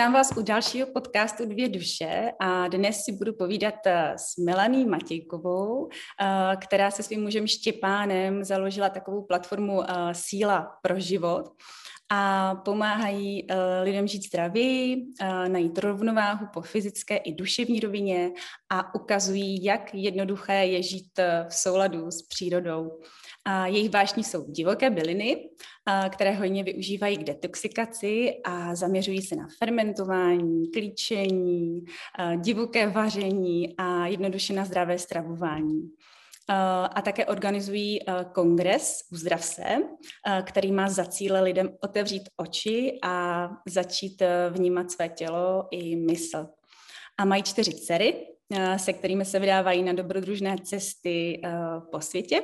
Vítám vás u dalšího podcastu Dvě duše a dnes si budu povídat s Melanie Matějkovou, která se svým mužem Štěpánem založila takovou platformu Síla pro život a pomáhají lidem žít zdraví, najít rovnováhu po fyzické i duševní rovině a ukazují, jak jednoduché je žít v souladu s přírodou. A jejich vášní jsou divoké byliny, které hojně využívají k detoxikaci a zaměřují se na fermentování, klíčení, divoké vaření a jednoduše na zdravé stravování. A také organizují kongres Uzdrav se, který má za cíle lidem otevřít oči a začít vnímat své tělo i mysl. A mají 4 dcery, se kterými se vydávají na dobrodružné cesty po světě,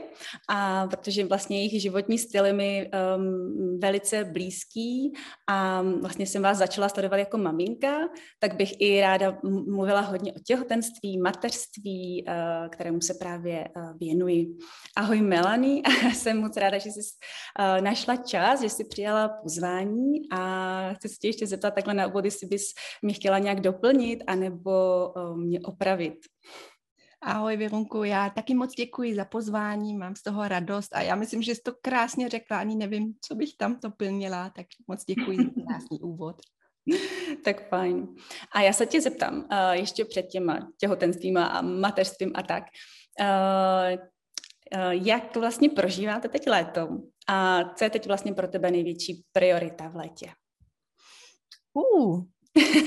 a protože vlastně jejich životní styl je mi velice blízký a vlastně jsem vás začala sledovat jako maminka, tak bych i ráda mluvila hodně o těhotenství, mateřství, kterému se právě věnuji. Ahoj Melanie, jsem moc ráda, že jsi našla čas, že jsi přijala pozvání a chci se tě ještě zeptat takhle na úvod, jestli bys mě chtěla nějak doplnit anebo mě opravit. Ahoj Věrunku, já taky moc děkuji za pozvání, mám z toho radost a já myslím, že jsi to krásně řekla, ani nevím, co bych tam to plnila, tak moc děkuji za krásný úvod. Tak fajn. A já se tě zeptám, ještě před těma těhotenstvím a mateřstvím a tak, jak vlastně prožíváte teď léto a co je teď vlastně pro tebe největší priorita v létě?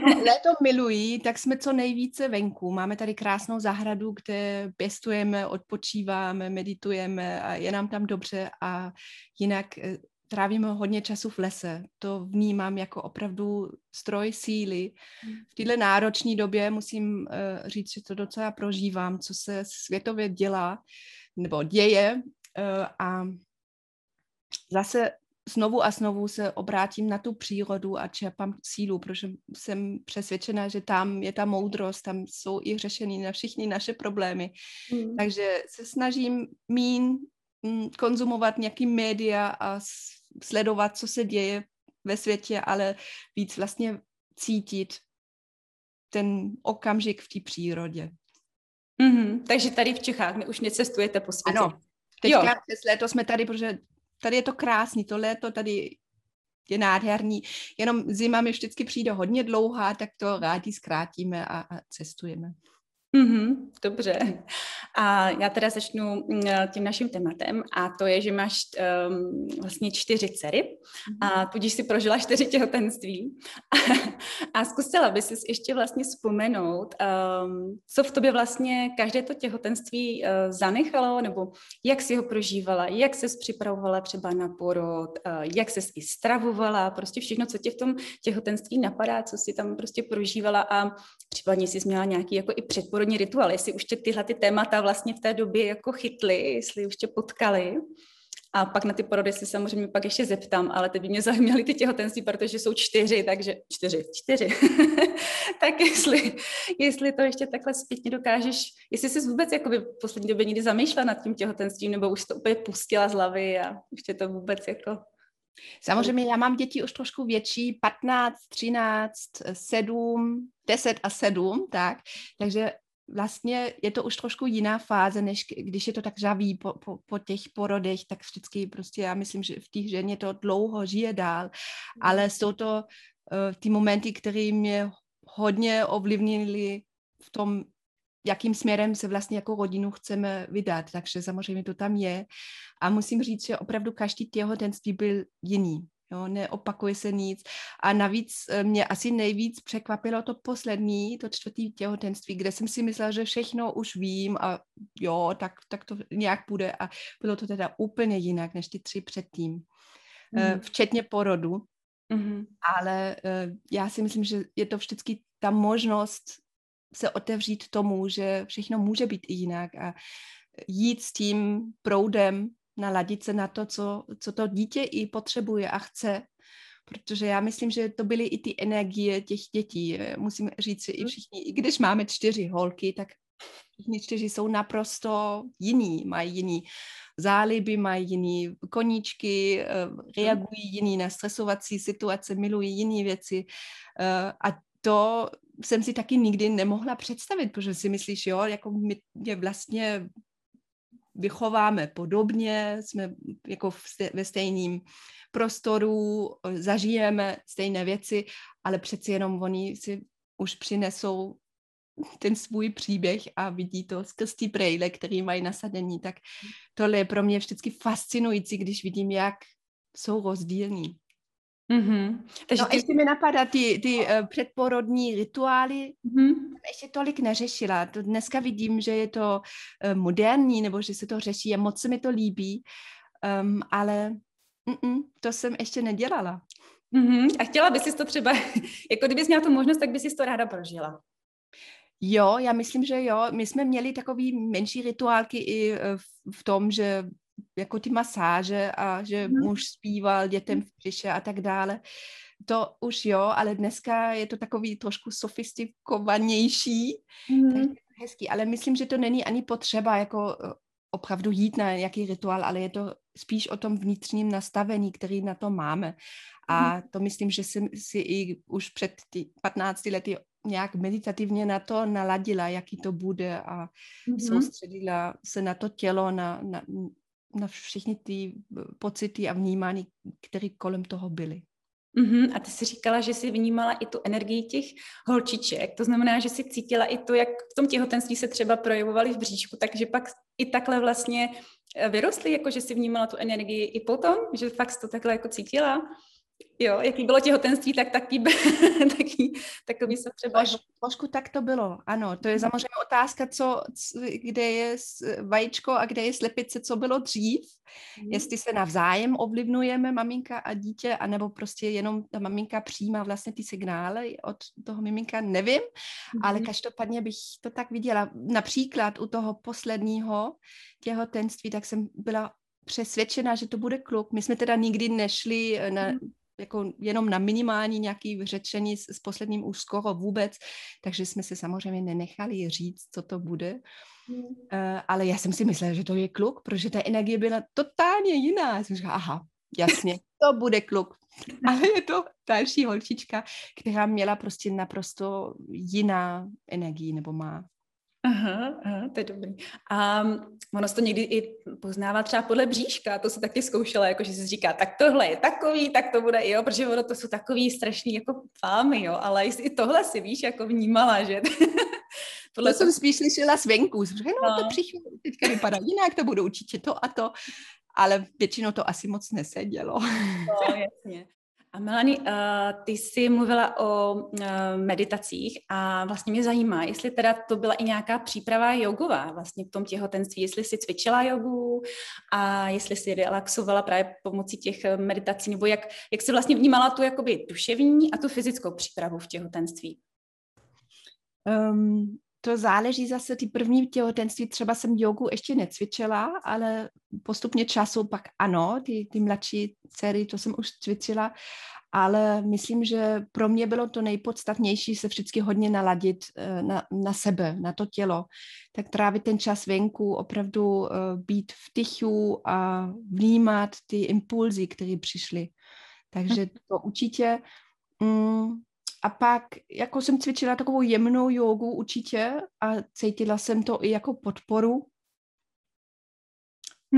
Léto miluji, tak jsme co nejvíce venku. Máme tady krásnou zahradu, kde pěstujeme, odpočíváme, meditujeme a je nám tam dobře a jinak trávíme hodně času v lese. To vnímám jako opravdu stroj síly. V této náročné době musím říct, že to docela prožívám, co se světově dělá nebo děje a zase znovu a znovu se obrátím na tu přírodu a čerpám sílu, protože jsem přesvědčena, že tam je ta moudrost, tam jsou i řešení na všechny naše problémy. Takže se snažím míň konzumovat nějaký média a sledovat, co se děje ve světě, ale víc vlastně cítit ten okamžik v té přírodě. Takže tady v Čechách už necestujete po světě. Ano, teďka přes léto jsme tady, protože tady je to krásný, to léto tady je nádherný, jenom zima mi vždycky přijde hodně dlouhá, tak to rádi zkrátíme a cestujeme. Dobře. A já teda začnu tím naším tématem a to je, že máš vlastně 4 dcery a tudíž si prožila 4 těhotenství a zkusila by si ještě vlastně vzpomenout, co v tobě vlastně každé to těhotenství zanechalo, nebo jak jsi ho prožívala, jak ses připravovala třeba na porod, jak ses i stravovala, prostě všechno, co tě v tom těhotenství napadá, co si tam prostě prožívala a případně jsi měla nějaký jako i předporodní rituál, jestli už tě tyhle ty témata vlastně v té době jako chytly, jestli už tě potkaly. A pak na ty porody se samozřejmě pak ještě zeptám, ale teď by mě zajímaly ty těhotenství, protože jsou 4, takže 4. Tak jestli to ještě takhle zpětně dokážeš, jestli jsi vůbec jakoby v poslední době někdy zamýšlela nad tím těhotenstvím, nebo už to úplně pustila z hlavy a už tě to vůbec jako... Samozřejmě já mám děti už trošku větší, 15, 13, 7, 10 a 7, tak, takže vlastně je to už trošku jiná fáze, než když je to tak žavý po těch porodech, tak vždycky prostě já myslím, že v těch ženě to dlouho žije dál, ale jsou to ty momenty, které mě hodně ovlivnily v tom, jakým směrem se vlastně jako rodinu chceme vydat, takže samozřejmě to tam je. A musím říct, že opravdu každý těhotenství byl jiný, jo? Neopakuje se nic. A navíc mě asi nejvíc překvapilo to poslední, to 4. těhotenství, kde jsem si myslela, že všechno už vím a jo, tak to nějak bude. A bylo to teda úplně jinak než ty 3 předtím, včetně porodu. Ale já si myslím, že je to vždycky ta možnost se otevřít tomu, že všechno může být i jinak a jít s tím proudem, naladit se na to, co to dítě i potřebuje a chce. Protože já myslím, že to byly i ty energie těch dětí. Musím říct, že i všichni, i když máme 4 holky, tak všichni 4 jsou naprosto jiní, mají jiný záliby, mají jiný koníčky, reagují jiný na stresovací situace, milují jiné věci. A to jsem si taky nikdy nemohla představit, protože si myslíš, jo, jako my je vlastně vychováme podobně, jsme jako ve stejném prostoru, zažijeme stejné věci, ale přeci jenom oni si už přinesou ten svůj příběh a vidí to skrz ty brejle, který mají nasadení. Tak tohle je pro mě vždycky fascinující, když vidím, jak jsou rozdílní. Mm-hmm. Takže no, ještě mi napadá ty předporodní rituály, ještě tolik neřešila. To dneska vidím, že je to moderní, nebo že se to řeší a moc se mi to líbí, ale to jsem ještě nedělala. Mm-hmm. A chtěla bys to třeba, jako kdybys měla tu možnost, tak bys to ráda prožila. Jo, já myslím, že jo. My jsme měli takový menší rituálky i v tom, že jako ty masáže a že muž zpíval dětem v břiše a tak dále. To už jo, ale dneska je to takový trošku sofistikovanější, takže to je hezký. Ale myslím, že to není ani potřeba jako opravdu jít na nějaký rituál, ale je to spíš o tom vnitřním nastavení, který na to máme. A to myslím, že jsem si i už před 15 lety nějak meditativně na to naladila, jaký to bude a soustředila se na to tělo, na všechny ty pocity a vnímání, které kolem toho byly. Mm-hmm. A ty jsi říkala, že jsi vnímala i tu energii těch holčiček, to znamená, že jsi cítila i to, jak v tom těhotenství se třeba projevovaly v bříšku, takže pak i takhle vlastně vyrostly, jako že jsi vnímala tu energii i potom, že fakt jsi to takhle jako cítila. Jo, jaký bylo těhotenství, tak takový se třeba... Trošku tak to bylo, ano. To je samozřejmě otázka, kde je vajíčko a kde je slepice, co bylo dřív. Jestli se navzájem ovlivňujeme, maminka a dítě, anebo prostě jenom ta maminka přijímá vlastně ty signály od toho miminka, nevím. Ale každopádně bych to tak viděla. Například u toho posledního těhotenství, tak jsem byla přesvědčená, že to bude kluk. My jsme teda nikdy nešli jako jenom na minimální nějaké řečení s posledním už skoro vůbec, takže jsme se samozřejmě nenechali říct, co to bude. Ale já jsem si myslela, že to je kluk, protože ta energie byla totálně jiná. Já jsem říkala, aha, jasně, to bude kluk. Ale je to další holčička, která měla prostě naprosto jiná energii nebo má. Aha, to je dobrý. A ono se to někdy i poznává třeba podle bříška, to se taky zkoušela, jakože se říká, tak tohle je takový, tak to bude, jo, protože ono to jsou takový strašný jako fámy, jo, ale i tohle si víš, jako vnímala, že... Tohle jsem spíš slyšela zvenku, říkala, to přišlo, teďka vypadá jinak, to bude určitě to a to, ale většinou to asi moc nesedělo. No, jasně. A Melanie, ty jsi mluvila o meditacích a vlastně mě zajímá, jestli teda to byla i nějaká příprava jogová vlastně v tom těhotenství, jestli jsi cvičila jogu a jestli jsi relaxovala právě pomocí těch meditací, nebo jak jsi vlastně vnímala tu jakoby duševní a tu fyzickou přípravu v těhotenství? To záleží zase, ty první těhotenství, třeba jsem jogu ještě necvičila, ale postupně času pak ano, ty mladší dcery, to jsem už cvičila, ale myslím, že pro mě bylo to nejpodstatnější se vždycky hodně naladit na sebe, na to tělo. Tak trávit ten čas venku, opravdu být v tichu a vnímat ty impulzy, které přišly. Takže to určitě... A pak jako jsem cvičila takovou jemnou jógu určitě a cítila jsem to i jako podporu.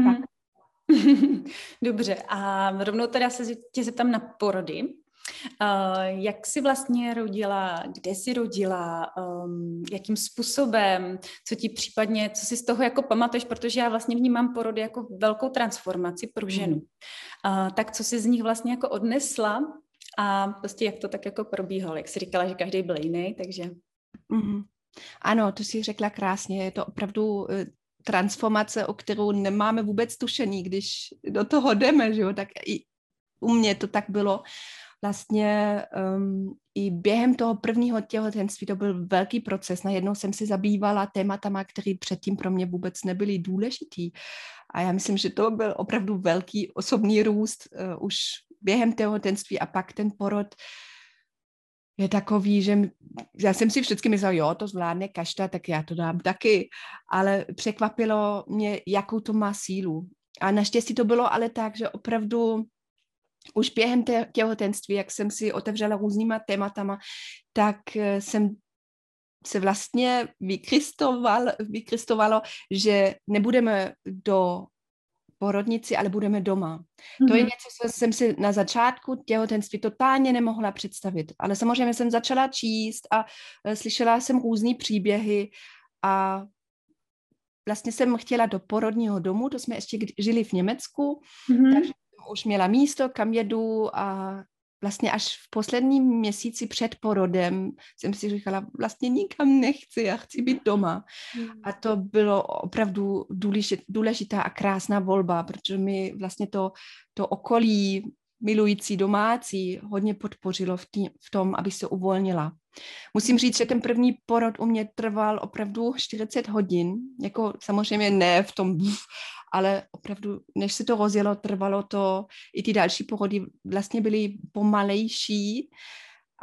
Tak. Dobře, a rovnou teda se tě zeptám na porody. Jak jsi vlastně rodila, kde jsi rodila, jakým způsobem, co si z toho jako pamatuješ, protože já vlastně vnímám porody jako velkou transformaci pro ženu. Tak co jsi z nich vlastně jako odnesla? A prostě jak to tak jako probíhalo, jak jsi říkala, že každý byl jiný, takže... Ano, to jsi řekla krásně, je to opravdu transformace, o kterou nemáme vůbec tušení, když do toho jdeme, že jo, tak i u mě to tak bylo. Vlastně i během toho prvního těhotenství to byl velký proces. Najednou jsem se zabývala tématama, které předtím pro mě vůbec nebyly důležitý. A já myslím, že to byl opravdu velký osobní růst už během těhotenství a pak ten porod je takový, že já jsem si vždycky myslela, jo, to zvládne každá, tak já to dám taky. Ale překvapilo mě, jakou to má sílu. A naštěstí to bylo ale tak, že opravdu už během těhotenství, jak jsem si otevřela různýma tématama, tak jsem se vlastně vykrystovalo, že nebudeme do porodnici, ale budeme doma. Mm-hmm. To je něco, co jsem si na začátku těhotenství totálně nemohla představit. Ale samozřejmě jsem začala číst a slyšela jsem různý příběhy a vlastně jsem chtěla do porodního domu, to jsme ještě žili v Německu, mm-hmm. takže jsem už měla místo, kam jedu a vlastně až v posledním měsíci před porodem jsem si říkala, vlastně nikam nechci, já chci být doma. A to bylo opravdu důležitá a krásná volba, protože mi vlastně to okolí milující domácí hodně podpořilo v tom, abych se uvolnila. Musím říct, že ten první porod u mě trval opravdu 40 hodin, jako samozřejmě ne v tom, ale opravdu, než se to rozjelo, trvalo to, i ty další porody vlastně byly pomalejší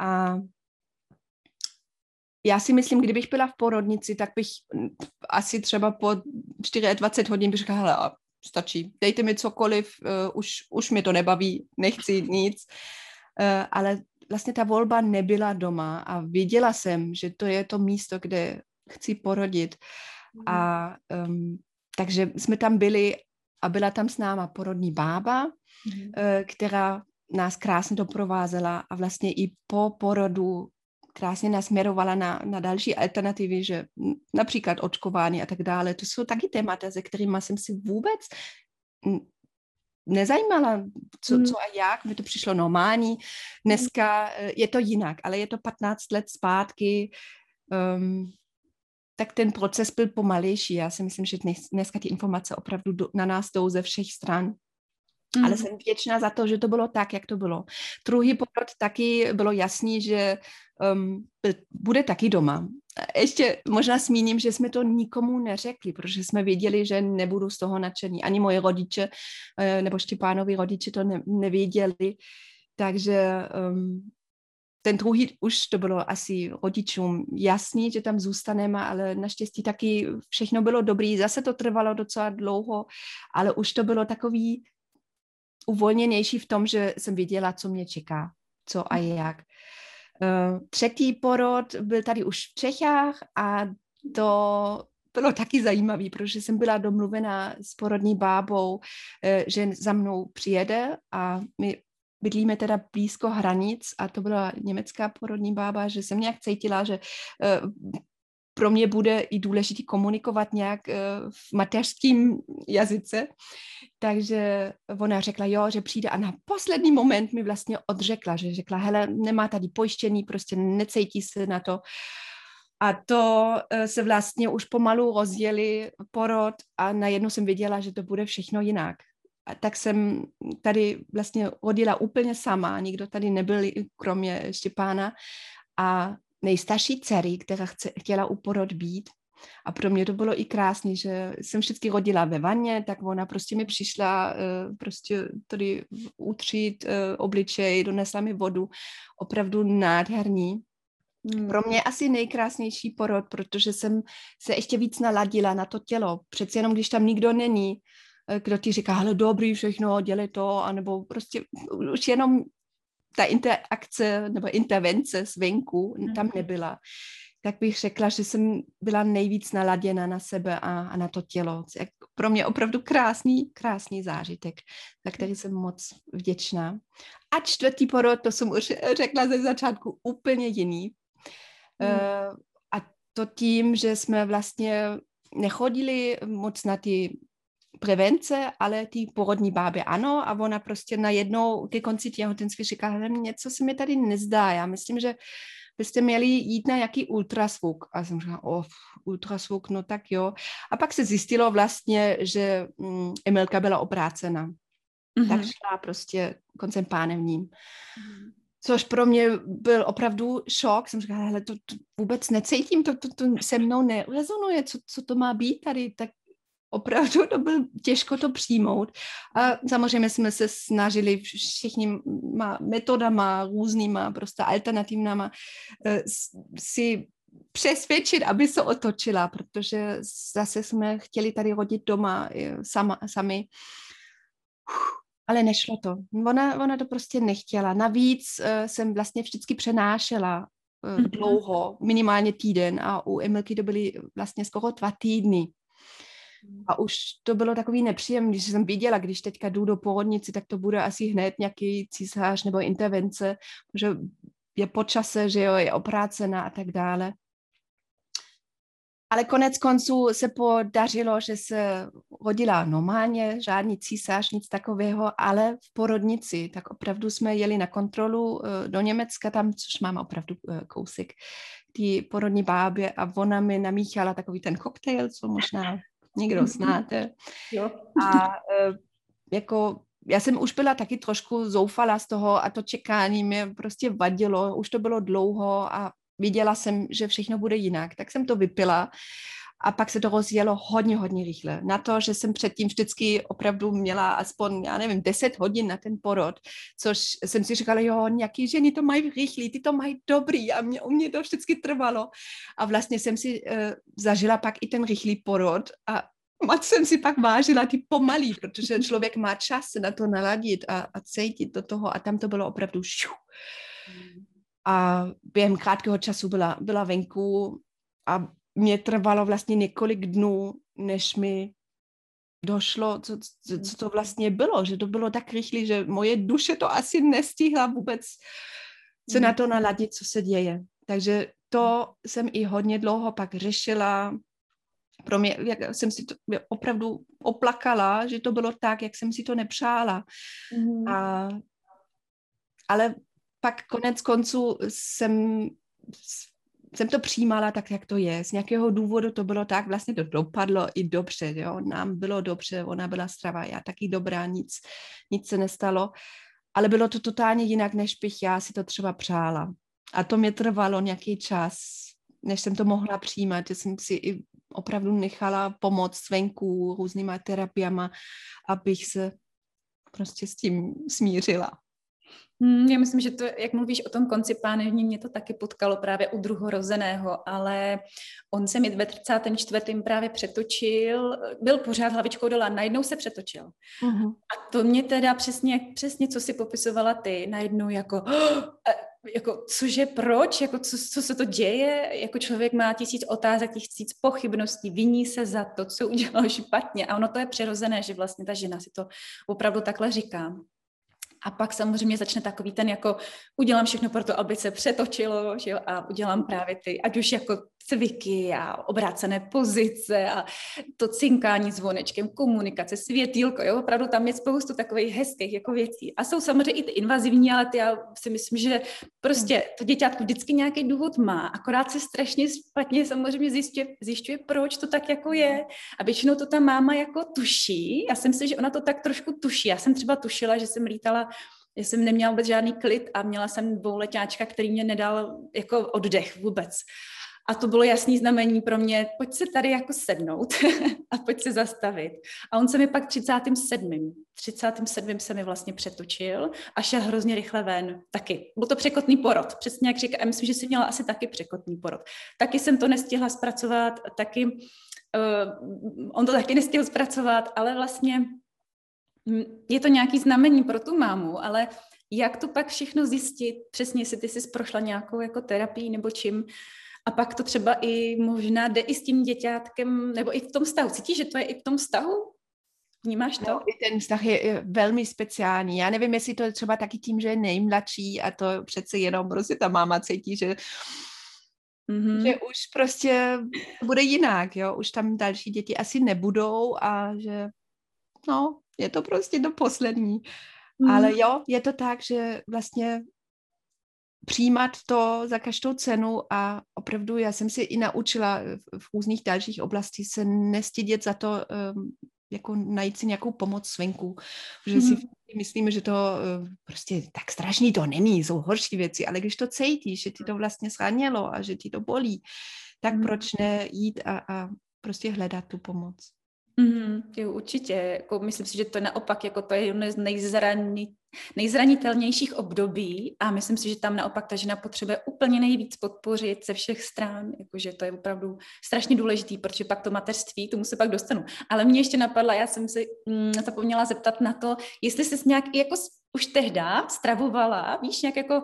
a já si myslím, kdybych byla v porodnici, tak bych asi třeba po 24 hodin bych říkala, stačí, dejte mi cokoliv, už mi to nebaví, nechci nic, ale vlastně ta volba nebyla doma a věděla jsem, že to je to místo, kde chci porodit a takže jsme tam byli a byla tam s náma porodní bába, která nás krásně doprovázela a vlastně i po porodu krásně nasměrovala na další alternativy, že například očkování a tak dále. To jsou taky témata, se kterými jsem si vůbec nezajímala, co a jak. Mně to přišlo normální. Dneska je to jinak, ale je to 15 let zpátky. Tak ten proces byl pomalejší. Já si myslím, že dneska ty informace opravdu na nás jdou ze všech stran. Mm. Ale jsem vděčná za to, že to bylo tak, jak to bylo. Druhý porod taky bylo jasný, že bude taky doma. Ještě možná zmíním, že jsme to nikomu neřekli, protože jsme věděli, že nebudu z toho nadšený. Ani moje rodiče nebo Štěpánovi rodiče to nevěděli. Takže ten druhý už to bylo asi rodičům jasný, že tam zůstaneme, ale naštěstí taky všechno bylo dobrý. Zase to trvalo docela dlouho, ale už to bylo takový uvolněnější v tom, že jsem věděla, co mě čeká, co a jak. Třetí porod byl tady už v Čechách a to bylo taky zajímavé, protože jsem byla domluvena s porodní bábou, že za mnou přijede a my bydlíme teda blízko hranic a to byla německá porodní bába, že jsem nějak cítila, že pro mě bude i důležitý komunikovat nějak v mateřském jazyce. Takže ona řekla, jo, že přijde a na poslední moment mi vlastně odřekla, že řekla, hele, nemá tady pojištění, prostě necítí se na to. A to se vlastně už pomalu rozjeli porod a najednou jsem věděla, že to bude všechno jinak. A tak jsem tady vlastně rodila úplně sama, nikdo tady nebyl, kromě Štěpána a nejstarší dcery, která chtěla u porod být. A pro mě to bylo i krásné, že jsem vždycky rodila ve vaně, tak ona prostě mi přišla prostě tady utřít obličej, donesla mi vodu. Opravdu nádherný. Pro mě asi nejkrásnější porod, protože jsem se ještě víc naladila na to tělo. Přece jenom, když tam nikdo není, kdo ti říká, hele, dobrý, všechno, dělej to, anebo prostě už jenom ta interakce nebo intervence zvenku tam nebyla, tak bych řekla, že jsem byla nejvíc naladěna na sebe a na to tělo. Pro mě opravdu krásný zážitek, za který jsem moc vděčná. A čtvrtý porod, to jsem už řekla ze začátku, úplně jiný. A to tím, že jsme vlastně nechodili moc na ty prevence, ale ty porodní báby ano, a ona prostě najednou ke konci těhotenství říká, hele, něco se mi tady nezdá, já myslím, že byste měli jít na jaký ultrazvuk. A jsem říkala, ultrazvuk, no tak jo. A pak se zjistilo vlastně, že Emilka byla oprácena. Mm-hmm. Tak šla prostě koncem pánevním. Mm-hmm. Což pro mě byl opravdu šok. Jsem říkala, hele, to vůbec necítím, to se mnou nerezonuje, co to má být tady, tak opravdu to bylo těžko to přijmout. A samozřejmě jsme se snažili všichni metodama, různýma, prostě alternativnama si přesvědčit, aby se otočila, protože zase jsme chtěli tady hodit doma sami. Ale nešlo to. Ona to prostě nechtěla. Navíc jsem vlastně vždycky přenášela dlouho, minimálně týden, a u Emilky to byly vlastně skoro 2 týdny. A už to bylo takový nepříjemný, že jsem viděla, když teďka jdu do porodnici, tak to bude asi hned nějaký císař nebo intervence, že je po čase, že jo, je oprácená a tak dále. Ale konec konců se podařilo, že se rodila normálně, žádný císař, nic takového, ale v porodnici. Tak opravdu jsme jeli na kontrolu do Německa, tam, což mám opravdu kousek, ty porodní bábě, a ona mi namíchala takový ten koktejl, co možná někdo znáte. A jako já jsem už byla taky trošku zoufala z toho a to čekání mě prostě vadilo, už to bylo dlouho a viděla jsem, že všechno bude jinak, tak jsem to vypila a pak se to rozjelo hodně, hodně rychle. Na to, že jsem předtím vždycky opravdu měla aspoň, já nevím, 10 hodin na ten porod, což jsem si říkala, jo, nějaký ženy to mají rychlý, ty to mají dobrý a u mě to vždycky trvalo. A vlastně jsem si zažila pak i ten rychlý porod a moc jsem si pak vážila ty pomalý, protože člověk má čas na to naladit a cítit do toho a tam to bylo opravdu šiu. A během krátkého času byla venku a mě trvalo vlastně několik dnů, než mi došlo, co to vlastně bylo, že to bylo tak rychle, že moje duše to asi nestihla vůbec se na to naladit, co se děje. Takže to jsem i hodně dlouho pak řešila. Pro mě, jak jsem si to opravdu oplakala, že to bylo tak, jak jsem si to nepřála. Ale pak konec konců jsem to přijímala tak, jak to je. Z nějakého důvodu to bylo tak, vlastně to dopadlo i dobře, jo. Nám bylo dobře, ona byla zdravá, já taky dobrá, nic se nestalo. Ale bylo to totálně jinak, než bych já si to třeba přála. A to mě trvalo nějaký čas, než jsem to mohla přijímat, že jsem si i opravdu nechala pomoct venku různýma terapiama, abych se prostě s tím smířila. Já myslím, že to, jak mluvíš o tom konci pánevní, mě to taky potkalo právě u druhorozeného, ale on se mi ve 34. právě přetočil, byl pořád hlavičkou dole, najednou se přetočil. A to mě teda přesně, co si popisovala ty, najednou jako cože, proč, jako co se to děje, jako člověk má 1000 otázek, 1000 pochybností, viní se za to, co udělal špatně, a ono to je přirozené, že vlastně ta žena si to opravdu takhle říká. A pak samozřejmě začne takový ten jako udělám všechno pro to, aby se přetočilo, že jo, a udělám právě ty, ať už jako cviky a obrácené pozice a to cinkání zvonečkem, komunikace, světýlko, jo, opravdu tam je spoustu takových hezkých jako věcí. A jsou samozřejmě i ty invazivní, ale ty já si myslím, že prostě to děťátko vždycky nějaký důvod má, akorát se strašně špatně samozřejmě zjišťuje, proč to tak jako je. A většinou to ta máma jako tuší, já si myslím, že ona to tak trošku tuší. Já jsem třeba tušila, že jsem lítala, já jsem neměla vůbec žádný klid a měla jsem 2letáčka, který mě nedal jako oddech vůbec. A to bylo jasný znamení pro mě, pojď se tady jako sednout a pojď se zastavit. A on se mi pak 37. se mi vlastně přetočil a šel hrozně rychle ven. Taky. Byl to překotný porod. Přesně jak říkám, myslím, že jsi měla asi taky překotný porod. Taky jsem to nestihla zpracovat, taky on to taky nestihl zpracovat, ale vlastně je to nějaký znamení pro tu mámu, ale jak to pak všechno zjistit, přesně jestli ty jsi prošla nějakou jako terapii nebo čím, a pak to třeba i možná jde i s tím děťátkem, nebo i v tom vztahu. Cítíš, že to je i v tom vztahu? Vnímáš to? No, ten vztah je velmi speciální. Já nevím, jestli to je třeba taky tím, že je nejmladší a to přece jenom prostě ta máma cítí, že už prostě bude jinak, jo. Už tam další děti asi nebudou a že no, je to prostě to poslední. Ale jo, je to tak, že vlastně přijímat to za každou cenu a opravdu já jsem si i naučila v různých dalších oblastech se nestydět za to, jako najít si nějakou pomoc zvenku, že si myslíme, že to prostě tak strašný to není, jsou horší věci, ale když to cítíš, že ti to vlastně zranělo a že ti to bolí, tak proč ne jít a prostě hledat tu pomoc. Jo, určitě. Jako, myslím si, že to naopak jako to je jedno z nejzranitelnějších období a myslím si, že tam naopak ta žena potřebuje úplně nejvíc podpořit ze všech stran, jakože to je opravdu strašně důležitý, protože pak to mateřství, tomu se pak dostanu. Ale mě ještě napadla, já jsem si zapomněla zeptat na to, jestli jsi nějak jako už tehda stravovala, víš, nějak jako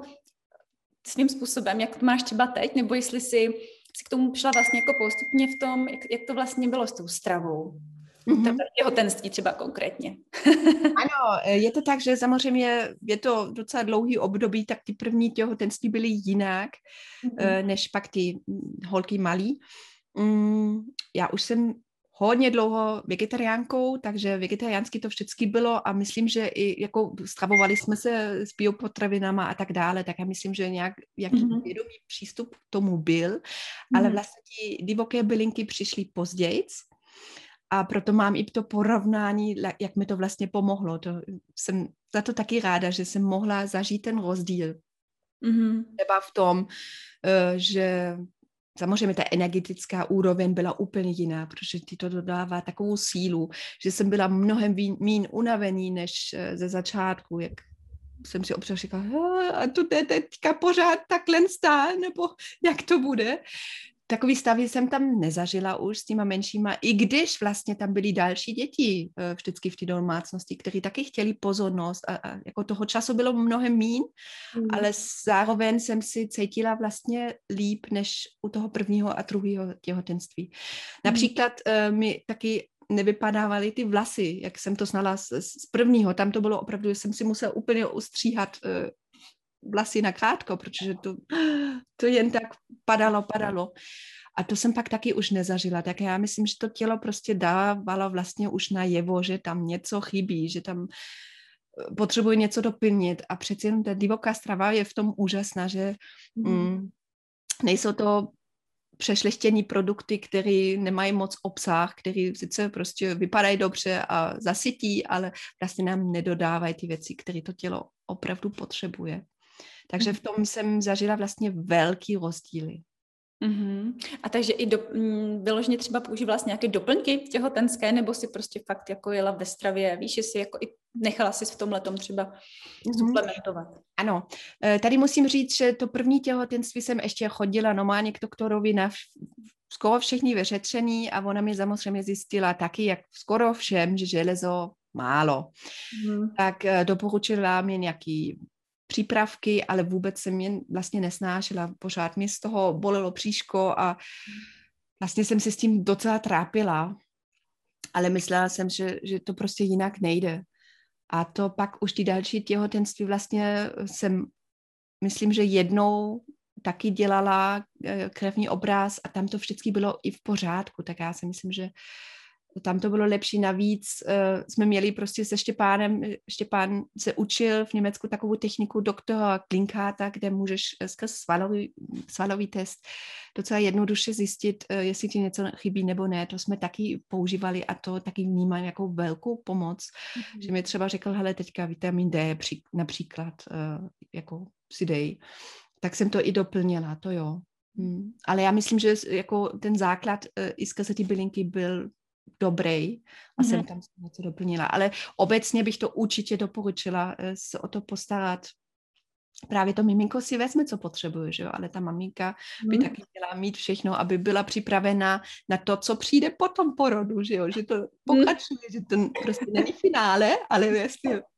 svým způsobem, jak to máš třeba teď, nebo jestli jsi k tomu šla vlastně jako postupně v tom, jak to vlastně bylo s tou stravou. Mm-hmm. Těhotenství třeba konkrétně. Ano, je to tak, že samozřejmě je to docela dlouhý období, tak ty první těhotenství byly jinak, než pak ty holky malí. Já už jsem hodně dlouho vegetariánkou, takže vegetariánsky to vždycky bylo a myslím, že i jako stravovali jsme se s biopotravinama a tak dále, tak já myslím, že nějak vědomý přístup k tomu byl, ale vlastně ty divoké bylinky přišly později. A proto mám i to porovnání, jak mi to vlastně pomohlo. To jsem za to taky ráda, že jsem mohla zažít ten rozdíl. Třeba v tom, že samozřejmě ta energetická úroveň byla úplně jiná, protože ti to dodává takovou sílu, že jsem byla mnohem míň unavený než ze začátku, jak jsem si občas říkala, a to je teďka pořád takhle stál, nebo jak to bude. Takový stav jsem tam nezažila už s těma menšíma, i když vlastně tam byly další děti vždycky v té domácnosti, kteří taky chtěli pozornost a jako toho času bylo mnohem míň, ale zároveň jsem si cítila vlastně líp než u toho prvního a druhého těhotenství. Například mi taky nevypadávaly ty vlasy, jak jsem to znala z prvního, tam to bylo opravdu, že jsem si musela úplně ostříhat vlasy nakrátko, protože to jen tak padalo. A to jsem pak taky už nezažila. Tak já myslím, že to tělo prostě dávalo vlastně už najevo, že tam něco chybí, že tam potřebuje něco doplnit. A přeci jen ta divoká strava je v tom úžasná, že nejsou to přešlechtění produkty, které nemají moc obsah, které sice prostě vypadají dobře a zasytí, ale vlastně nám nedodávají ty věci, které to tělo opravdu potřebuje. Takže v tom jsem zažila vlastně velký rozdíly. A takže i vyloženě třeba používala jsi nějaké doplňky těhotenské, nebo si prostě fakt jako jela ve stravě, víš, jestli jako i nechala si v tomhletom třeba suplementovat. Ano, tady musím říct, že to první těhotenství jsem ještě chodila normálně k doktorovi na skoro všechny vyšetření a ona mi samozřejmě zjistila taky, jak skoro všem, že železo málo. Tak doporučila mi nějaký přípravky, ale vůbec jsem je vlastně nesnášela. Pořád mě z toho bolelo příško a vlastně jsem se s tím docela trápila, ale myslela jsem, že to prostě jinak nejde. A to pak už ty další těhotenství vlastně jsem, myslím, že jednou taky dělala krevní obraz a tam to vždycky bylo i v pořádku, tak já si myslím, že tam to bylo lepší. Navíc jsme měli prostě se Štěpánem, Štěpán se učil v Německu takovou techniku doktora Klingharta, kde můžeš skrz svalový test docela jednoduše zjistit, jestli ti něco chybí nebo ne. To jsme taky používali a to taky vnímám jako velkou pomoc, že mi třeba řekl, hele, teďka vitamin D například, jako si dej. Tak jsem to i doplnila, to jo. Ale já myslím, že jako ten základ i skrze ty bylinky byl dobrý a jsem tam něco doplnila. Ale obecně bych to určitě doporučila se o to postarat. Právě to miminko si vezme, co potřebuje, že jo? Ale ta maminka by taky měla mít všechno, aby byla připravena na to, co přijde po tom porodu, že jo? Že to pokračuje, že to prostě není finále, ale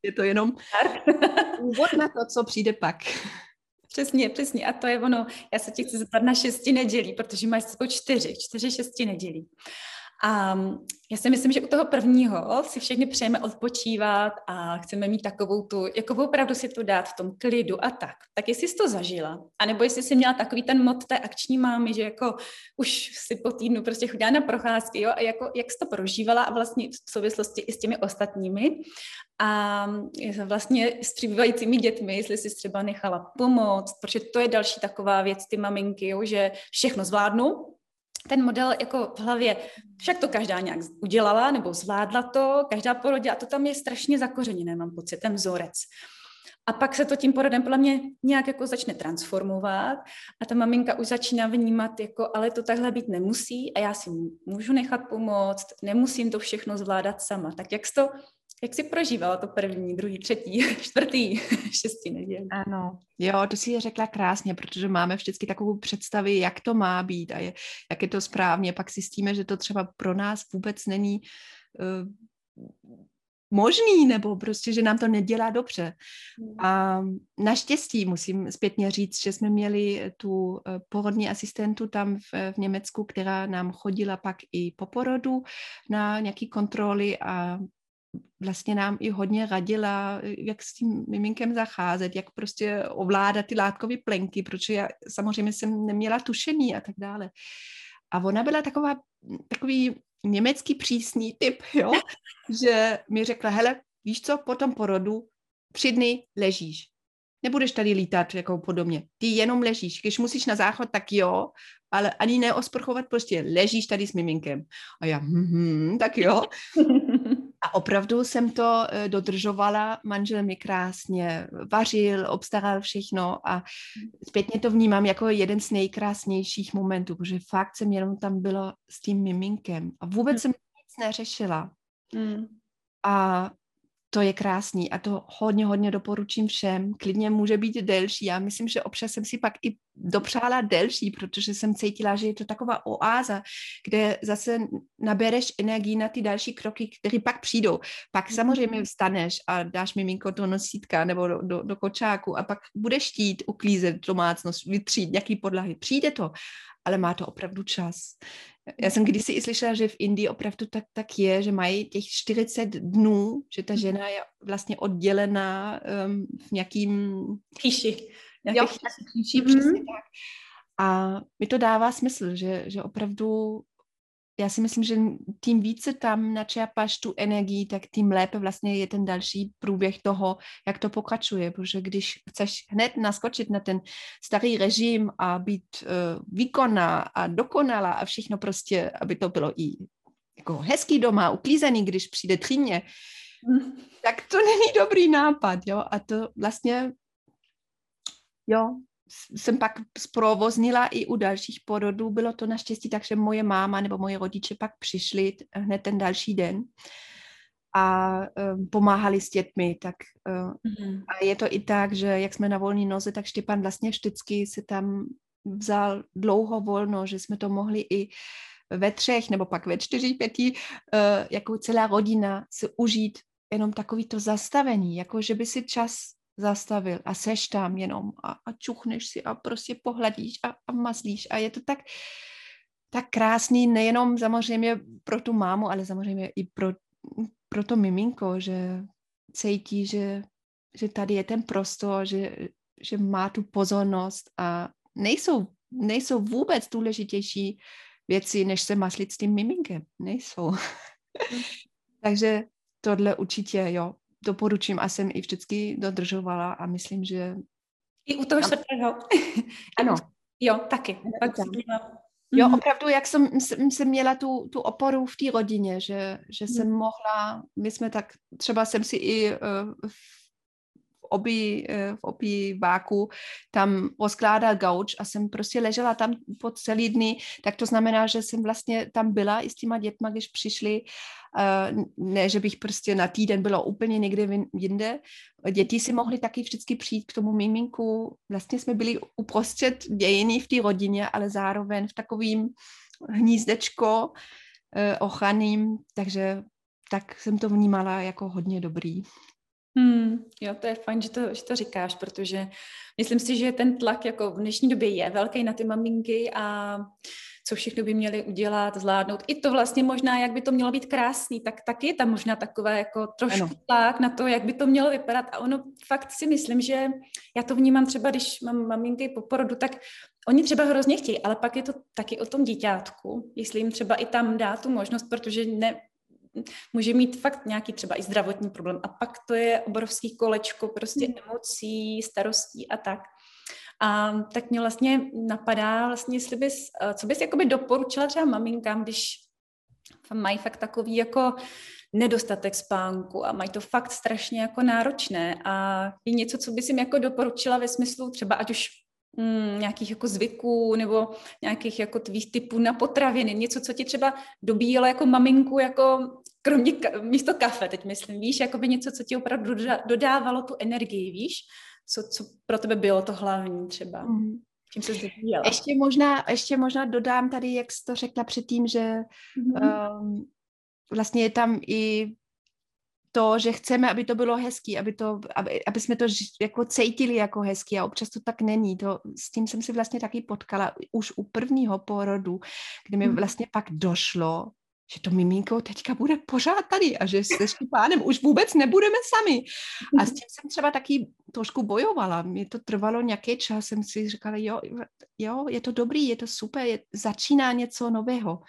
je to jenom úvod na to, co přijde pak. Přesně, přesně. A to je ono. Já se tě chci zeptat na 6 nedělí, protože máš o 4 6 nedělí. A já si myslím, že u toho prvního si všechny přejeme odpočívat a chceme mít takovou tu, jako opravdu si to dát v tom klidu a tak. Tak jestli jsi to zažila, anebo jestli jsi měla takový ten mod té akční mámy, že jako už si po týdnu prostě chodila na procházky, jo, a jako jak jsi to prožívala a vlastně v souvislosti i s těmi ostatními a vlastně s přibývajícími dětmi, jestli jsi třeba nechala pomoct, protože to je další taková věc, ty maminky, jo, že všechno zvládnu, ten model jako v hlavě, však to každá nějak udělala nebo zvládla to, každá porodila, a to tam je strašně zakořeněné, mám pocit, ten vzorec. A pak se to tím porodem podle mě nějak jako začne transformovat a ta maminka už začíná vnímat, jako, ale to takhle být nemusí a já si můžu nechat pomoct, nemusím to všechno zvládat sama. Tak jak jsi prožívala to první, druhý, třetí, čtvrtý, šestý neděl? Ano, jo, to si je řekla krásně, protože máme vždycky takovou představu, jak to má být a jak je to správně. Pak zjistíme, že to třeba pro nás vůbec není možný, nebo prostě, že nám to nedělá dobře. A naštěstí musím zpětně říct, že jsme měli tu porodní asistentu tam v Německu, která nám chodila pak i po porodu na nějaké kontroly a vlastně nám i hodně radila, jak s tím miminkem zacházet, jak prostě ovládat ty látkové plenky, protože já samozřejmě jsem neměla tušení a tak dále. A ona byla takový německý přísný typ, jo? Že mi řekla, hele, víš co, po tom porodu 3 dny ležíš. Nebudeš tady lítat jako podobně. Ty jenom ležíš. Když musíš na záchod, tak jo, ale ani neosprchovat, prostě ležíš tady s miminkem. A já, tak jo. A opravdu jsem to dodržovala, manžel mi krásně vařil, obstaral všechno a zpětně to vnímám jako jeden z nejkrásnějších momentů, protože fakt jsem jenom tam byla s tím miminkem a vůbec jsem nic neřešila. A to je krásný a to hodně, hodně doporučím všem. Klidně může být delší. Já myslím, že občas jsem si pak i dopřála delší, protože jsem cítila, že je to taková oáza, kde zase nabereš energii na ty další kroky, které pak přijdou. Pak samozřejmě vstaneš a dáš miminko do nosítka nebo do kočáku a pak budeš chtít uklízet domácnost, vytřít nějaký podlahy. Přijde to, ale má to opravdu čas. Já jsem kdysi i slyšela, že v Indii opravdu tak je, že mají těch 40 dnů, že ta žena je vlastně oddělená v nějakým... Kýši. Kýši, přesně tak. A mi to dává smysl, že opravdu, já si myslím, že tím více tam načerpáš tu energii, tak tím lépe vlastně je ten další průběh toho, jak to pokračuje, protože když chceš hned naskočit na ten starý režim a být výkonná a dokonalá a všechno prostě, aby to bylo i jako hezký doma, uklízený, když přijde tchýně, tak to není dobrý nápad, jo, a to vlastně, jo, jsem pak zprovoznila i u dalších porodů. Bylo to naštěstí tak, že moje máma nebo moje rodiče pak přišli hned ten další den a pomáhali s dětmi. Tak, a je to i tak, že jak jsme na volné noze, tak Štěpán vlastně vždycky se tam vzal dlouho volno, že jsme to mohli i ve 3 nebo pak ve 4, 5, jako celá rodina se užít jenom takovýto zastavení, jako že by si čas zastavil a seš tam jenom a čuchneš si a prostě pohladíš a maslíš a je to tak krásný, nejenom samozřejmě pro tu mámu, ale samozřejmě i pro to miminko, že cítí, že tady je ten prostor, že má tu pozornost a nejsou vůbec důležitější věci, než se maslit s tím miminkem. Nejsou. Takže tohle určitě, jo, doporučím a jsem i vždycky dodržovala a myslím, že... I u toho 4. Ano. Jo, taky. Jo, opravdu, jak jsem měla tu oporu v té rodině, že jsem mohla, my jsme tak, třeba jsem si i v obýváku tam rozkládal gauč a jsem prostě ležela tam po celý dny, tak to znamená, že jsem vlastně tam byla i s těma dětma, když přišli, ne, že bych prostě na týden byla úplně někde jinde. Děti si mohly taky vždycky přijít k tomu miminku. Vlastně jsme byli uprostřed dějiny v té rodině, ale zároveň v takovým hnízdečko ochranným, takže tak jsem to vnímala jako hodně dobrý. Jo, to je fajn, že to říkáš, protože myslím si, že ten tlak jako v dnešní době je velký na ty maminky a co všechno by měly udělat, zvládnout. I to vlastně možná, jak by to mělo být krásný, tak taky tam možná takové jako trošku tlak na to, jak by to mělo vypadat. A ono fakt si myslím, že já to vnímám třeba, když mám maminky po porodu, tak oni třeba hrozně chtějí, ale pak je to taky o tom dítětku, jestli jim třeba i tam dá tu možnost, protože může mít fakt nějaký třeba i zdravotní problém a pak to je obrovský kolečko prostě emocí, starostí a tak. A tak mě vlastně napadá, vlastně, co bys jakoby doporučila třeba maminkám, když mají fakt takový jako nedostatek spánku a mají to fakt strašně jako náročné a je něco, co bys jim jako doporučila ve smyslu třeba ať už nějakých jako zvyků nebo nějakých jako tvých typů na potraviny, něco, co ti třeba dobíjelo jako maminku, jako kromě místo kafe, teď myslím, víš, jako by něco, co ti opravdu dodávalo tu energii, víš, co pro tebe bylo to hlavní třeba. Mm-hmm. Ještě možná dodám tady, jak jsi to řekla předtím, že vlastně je tam i to, že chceme, aby to bylo hezký, aby jsme to jako cítili jako hezký a občas to tak není. To, s tím jsem si vlastně taky potkala už u prvního porodu, kdy mi vlastně pak došlo, že to miminko teďka bude pořád tady a že se Štěpánem už vůbec nebudeme sami. A s tím jsem třeba taky trošku bojovala. Mě to trvalo nějaký čas, jsem si říkala, jo, je to dobrý, je to super, začíná něco nového.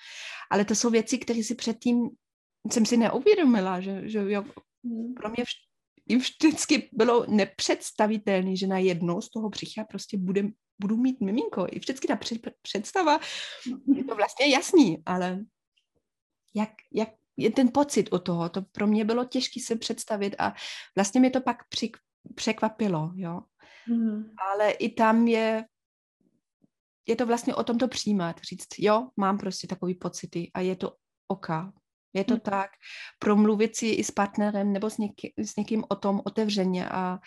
Ale to jsou věci, které si předtím jsem si neuvědomila, že pro mě vždycky bylo nepředstavitelné, že najednou z toho břicha prostě budu mít miminko. I vždycky ta představa je to vlastně jasný, ale jak je ten pocit od toho, to pro mě bylo těžké si představit a vlastně mě to pak překvapilo, jo. Ale i tam je to vlastně o tom to přijímat, říct, jo, mám prostě takový pocity a je to oka. Je to tak, promluvit si i s partnerem nebo s někým o tom otevřeně a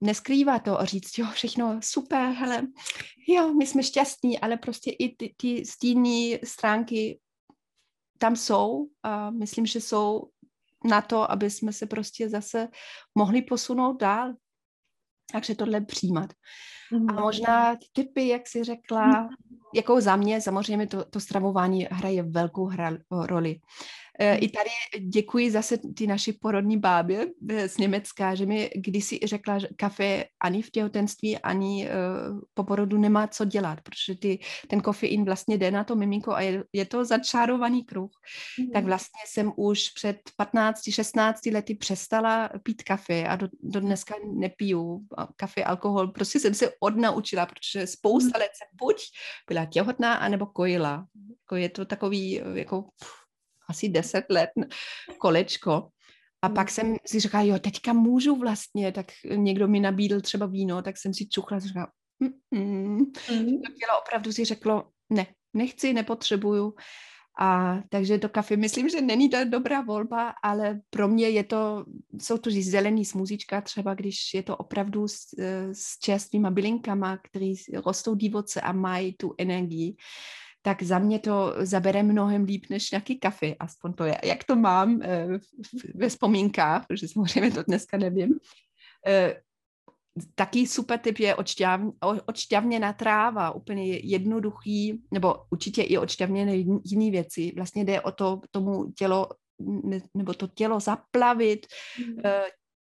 neskrývá to a říct, jo, všechno super, hele, jo, my jsme šťastní, ale prostě i ty stínné stránky tam jsou a myslím, že jsou na to, aby jsme se prostě zase mohli posunout dál. Takže tohle přijímat. A možná ty tipy, jak jsi řekla, jako za mě, samozřejmě to stravování hraje velkou roli. I tady děkuji zase ty naši porodní bábě z Německa, že mi kdysi řekla, že kafe ani v těhotenství, ani po porodu nemá co dělat, protože ten kofein vlastně jde na to miminko a je to začárovaný kruh. Tak vlastně jsem už před 15-16 lety přestala pít kafe a do dneska nepiju kafe, alkohol. Prostě jsem se odnaučila, protože spousta let jsem buď byla těhotná, anebo kojila. Je to takový jako asi 10 let kolečko. A pak jsem si říkala, jo, teďka můžu vlastně, tak někdo mi nabídl třeba víno, tak jsem si čuchla a říkala, to tělo opravdu si řeklo, ne, nechci, nepotřebuju. A takže to kafe, myslím, že není ta dobrá volba, ale pro mě jsou to zelený smůzička třeba, když je to opravdu s čerstvýma bylinkama, které rostou divoce a mají tu energii, tak za mě to zabere mnohem líp než nějaký kafe, aspoň to je, jak to mám ve vzpomínkách, protože samozřejmě to dneska nevím. Taky super tip je odšťavněná tráva, úplně jednoduchý, nebo určitě i odšťavněné jiné věci. Vlastně jde o to tělo zaplavit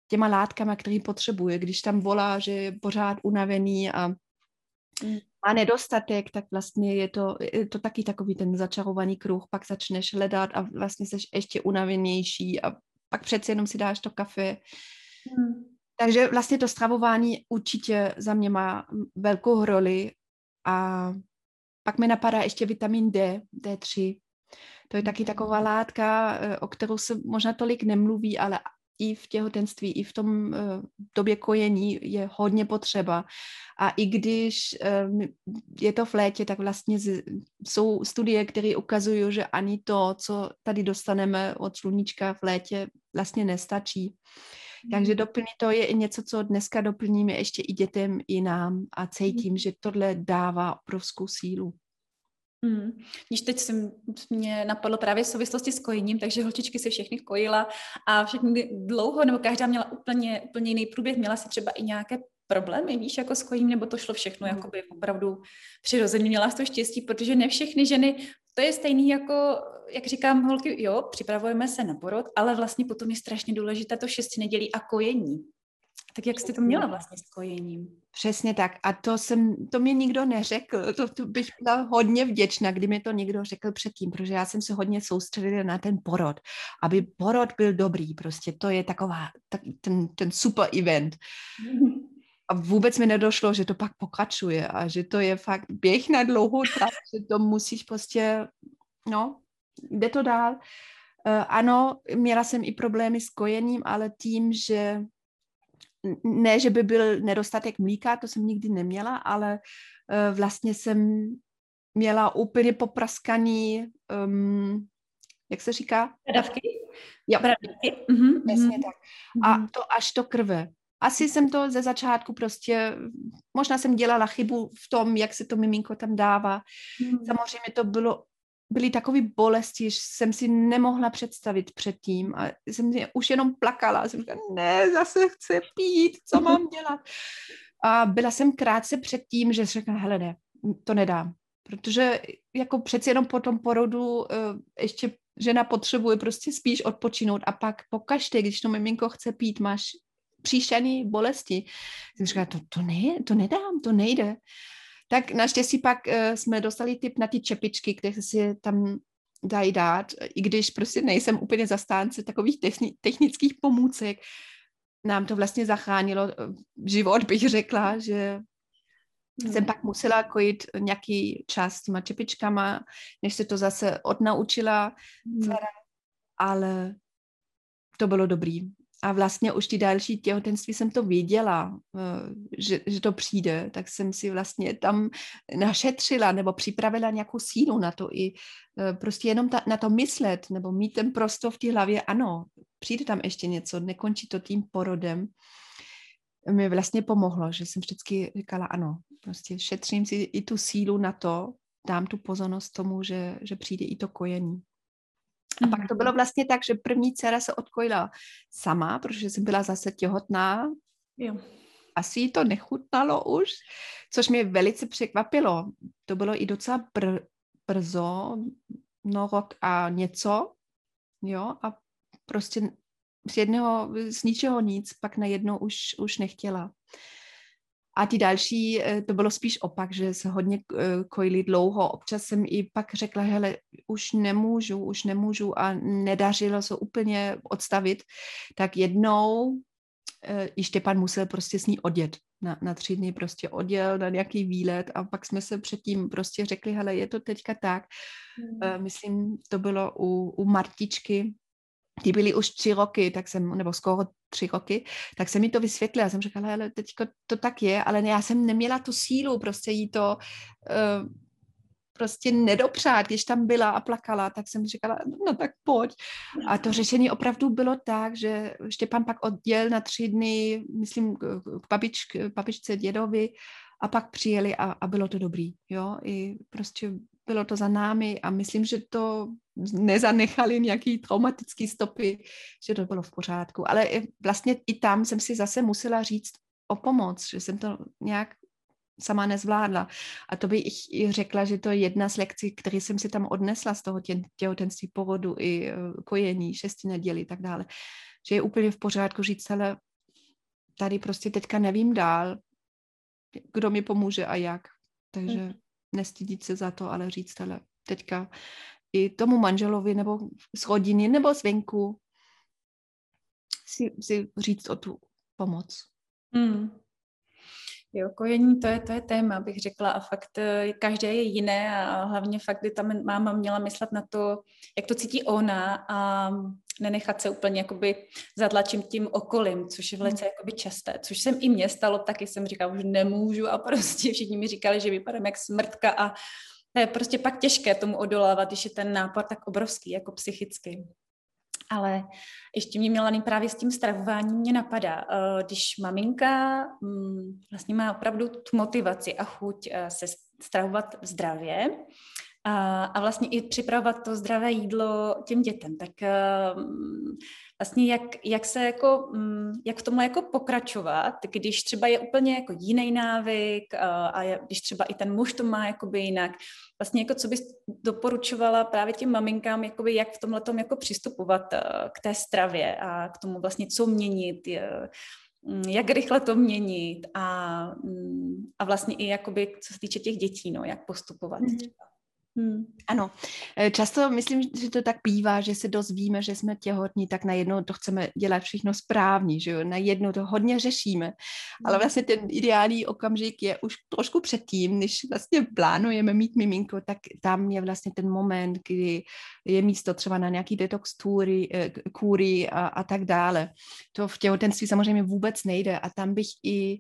těma látkama, který potřebuje. Když tam volá, že je pořád unavený a má nedostatek, tak vlastně je to taky takový ten začarovaný kruh, pak začneš hledat a vlastně jsi ještě unavenější a pak přece jenom si dáš to kafe. Takže vlastně to stravování určitě za mě má velkou roli a pak mi napadá ještě vitamin D, D3. To je taky taková látka, o kterou se možná tolik nemluví, ale i v těhotenství, i v tom době kojení je hodně potřeba. A i když je to v létě, tak vlastně jsou studie, které ukazují, že ani to, co tady dostaneme od sluníčka v létě, vlastně nestačí. Takže doplní to je i něco, co dneska doplníme ještě i dětem, i nám a cítím, že tohle dává obrovskou sílu. Když teď mě napadlo právě v souvislosti s kojením, takže holčičky se všechny kojila a všechny dlouho, nebo každá měla úplně jiný průběh, měla si třeba i nějaké problémy, víš, jako s kojím, nebo to šlo všechno jakoby opravdu přirozeně, měla to štěstí, protože ne všechny ženy, to je stejný jako, jak říkám holky, jo, připravujeme se na porod, ale vlastně potom je strašně důležité to 6 nedělí a kojení. Tak jak jste to měla vlastně s kojením? Přesně tak. A to mě nikdo neřekl. To bych byla hodně vděčná, kdy mi to někdo řekl předtím, protože já jsem se hodně soustředila na ten porod. Aby porod byl dobrý, prostě to je ten super event. A vůbec mi nedošlo, že to pak pokračuje a že to je fakt běh na dlouhou trať, že to musíš prostě, no, jde to dál. Ano, měla jsem i problémy s kojením, ale tím, že ne, že by byl nedostatek mlíka, to jsem nikdy neměla, ale vlastně jsem měla úplně popraskaný, jak se říká? Bradavky. Jo, bradavky. Jasně tak. A to až do krve. Asi jsem to ze začátku prostě, možná jsem dělala chybu v tom, jak se to miminko tam dává. Samozřejmě to byly takové bolesti, že jsem si nemohla představit předtím a jsem už jenom plakala. Jsem říkala, ne, zase chci pít, co mám dělat? A byla jsem krátce předtím, že řekla, hele ne, to nedám. Protože jako přeci jenom po tom porodu ještě žena potřebuje prostě spíš odpočinout a pak pokaždé, když to miminko chce pít, máš příšerné bolesti. Jsem říkala, to nedám, to nejde. Tak naštěstí pak jsme dostali tip na ty čepičky, které si tam dají dát, i když prostě nejsem úplně zastánce takových technických pomůcek. Nám to vlastně zachránilo život, bych řekla, že jsem pak musela kojit nějaký čas s těma čepičkama, než se to zase odnaučila, ale to bylo dobrý. A vlastně už ty další těhotenství jsem to věděla, že to přijde, tak jsem si vlastně tam našetřila nebo připravila nějakou sílu na to i prostě jenom na to myslet nebo mít ten prostor v té hlavě, ano, přijde tam ještě něco, nekončí to tím porodem. Mi vlastně pomohlo, že jsem vždycky říkala ano, prostě šetřím si i tu sílu na to, dám tu pozornost tomu, že přijde i to kojení. A pak to bylo vlastně tak, že první dcera se odkojila sama, protože jsem byla zase těhotná. Jo. Asi to nechutnalo už, což mě velice překvapilo. To bylo i docela brzo, no rok a něco. Jo, a prostě z ničeho nic, pak najednou už nechtěla. A ty další, to bylo spíš opak, že se hodně kojili dlouho. Občas jsem i pak řekla, hele, už nemůžu a nedařilo se úplně odstavit. Tak jednou i Štěpán musel prostě s ní odjet. Na 3 dny prostě odjel na nějaký výlet a pak jsme se předtím prostě řekli, hele, je to teďka tak. Myslím, to bylo u Martičky. Ty byly už 3 roky, tak jsem, nebo skoro 3 roky, tak jsem mi to vysvětlila. Já jsem říkala, hele, teď to tak je, ale já jsem neměla tu sílu prostě jí to prostě nedopřát, když tam byla a plakala, tak jsem říkala, no tak pojď. A to řešení opravdu bylo tak, že Štěpán pak odjel na 3 dny, myslím, k babičce, dědovi a pak přijeli a bylo to dobrý, jo, i prostě bylo to za námi a myslím, že to nezanechali nějaký traumatický stopy, že to bylo v pořádku. Ale vlastně i tam jsem si zase musela říct o pomoc, že jsem to nějak sama nezvládla. A to bych i řekla, že to je jedna z lekcí, které jsem si tam odnesla z toho těhotenství, porodu i kojení, 6. neděli a tak dále. Že je úplně v pořádku říct, ale tady prostě teďka nevím dál, kdo mi pomůže a jak. Takže nestydit se za to, ale říct, ale teďka i tomu manželovi nebo z rodiny nebo zvenku si říct o tu pomoc. Jo, kojení, to je téma, bych řekla, a fakt každé je jiné a hlavně fakt, kdy ta máma měla myslet na to, jak to cítí ona a nenechat se úplně jakoby zatlačím tím okolím, což je velice jakoby časté, což jsem i mě stalo, taky jsem říkala, už nemůžu a prostě všichni mi říkali, že vypadám jak smrtka a to je prostě pak těžké tomu odolávat, když je ten nápor tak obrovský, jako psychicky. Ale ještě mě Melanie právě s tím stravováním mě napadá. Když maminka vlastně má opravdu tu motivaci a chuť se stravovat zdravě a vlastně i připravovat to zdravé jídlo těm dětem, tak vlastně jak v tom jako pokračovat, když třeba je úplně jako jiný návyk a když třeba i ten muž to má jakoby jinak. Vlastně jako co bys doporučovala právě těm maminkám, jakoby jak v tomhletom jako přistupovat k té stravě a k tomu vlastně co měnit, jak rychle to měnit a vlastně i jakoby co se týče těch dětí, no, jak postupovat třeba. Ano, často myslím, že to tak bývá, že se dozvíme, že jsme těhotní, tak najednou to chceme dělat všechno správně, že jo, najednou to hodně řešíme, ale vlastně ten ideální okamžik je už trošku předtím, než vlastně plánujeme mít miminko, tak tam je vlastně ten moment, kdy je místo třeba na nějaký detox kůry a tak dále. To v těhotenství samozřejmě vůbec nejde a tam bych i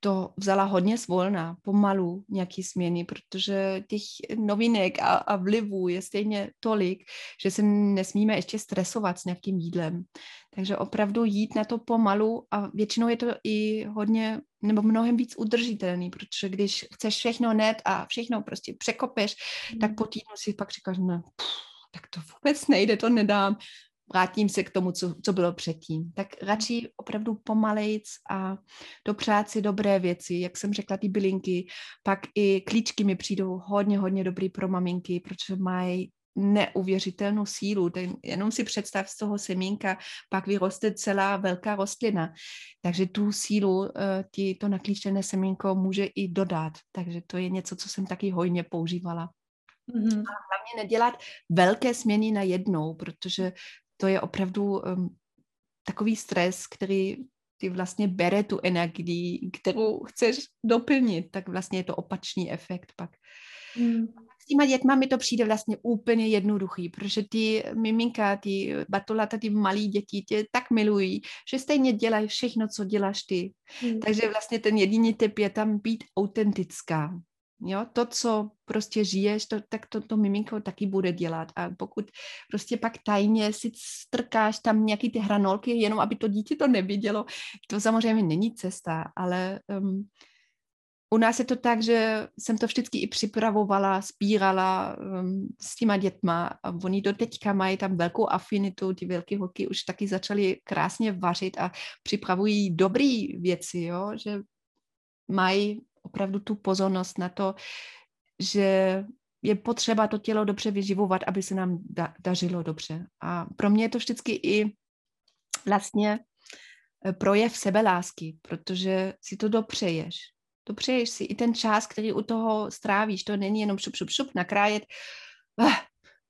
to vzala hodně zvolna, pomalu nějaký změny, protože těch novinek a vlivů je stejně tolik, že se nesmíme ještě stresovat s nějakým jídlem. Takže opravdu jít na to pomalu a většinou je to i hodně, nebo mnohem víc udržitelný, protože když chceš všechno hned a všechno prostě překopeš, tak po týdnu si pak říkáš, ne, tak to vůbec nejde, to nedám. Vrátím se k tomu, co bylo předtím. Tak radši opravdu pomalejc a dopřát si dobré věci. Jak jsem řekla, ty bylinky, pak i klíčky mi přijdou hodně, hodně dobrý pro maminky, protože mají neuvěřitelnou sílu. Jenom si představ, z toho semínka pak vyroste celá velká rostlina. Takže tu sílu ti to naklíčené semínko může i dodat. Takže to je něco, co jsem taky hojně používala. Mm-hmm. A hlavně nedělat velké změny najednou, protože to je opravdu takový stres, který ty vlastně bere tu energii, kterou chceš doplnit, tak vlastně je to opačný efekt pak. S těma dětma mi to přijde vlastně úplně jednoduchý, protože ty miminka, ty batolata, ty malí děti tě tak milují, že stejně dělají všechno, co děláš ty. Takže vlastně ten jediný tip je tam být autentická. Jo, to, co prostě žiješ, tak to miminko taky bude dělat. A pokud prostě pak tajně si strkáš tam nějaký ty hranolky, jenom aby to dítě to nevidělo, to samozřejmě není cesta, ale u nás je to tak, že jsem to vždycky i připravovala, spírala s těma dětma a oni do teďka mají tam velkou afinitu, ty velké holky už taky začaly krásně vařit a připravují dobrý věci, jo, že mají opravdu tu pozornost na to, že je potřeba to tělo dobře vyživovat, aby se nám dařilo dobře. A pro mě je to vždycky i vlastně projev sebelásky, protože si to dopřeješ. Dopřeješ si i ten čas, který u toho strávíš. To není jenom šup, nakrájet.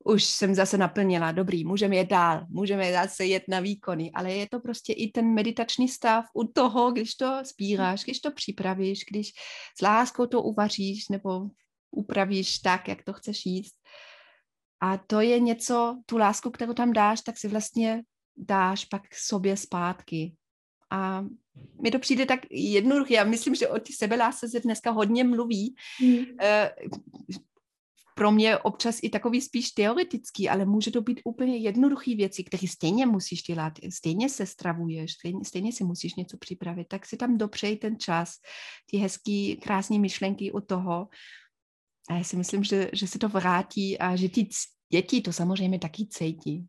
Už jsem zase naplnila, dobrý, můžeme zase jet na výkony, ale je to prostě i ten meditační stav u toho, když to spíráš, když to připravíš, když s láskou to uvaříš nebo upravíš tak, jak to chceš jíst. A to je něco, tu lásku, kterou tam dáš, tak si vlastně dáš pak sobě zpátky. A mi to přijde tak jednoduché. Já myslím, že o té sebelásce se dneska hodně mluví. Pro mě občas i takový spíš teoretický, ale může to být úplně jednoduchý věci, které stejně musíš dělat, stejně se stravuješ, stejně si musíš něco připravit, tak si tam dopřej ten čas, ty hezký, krásné myšlenky od toho. A já si myslím, že se to vrátí a že ty děti to samozřejmě taky cítí.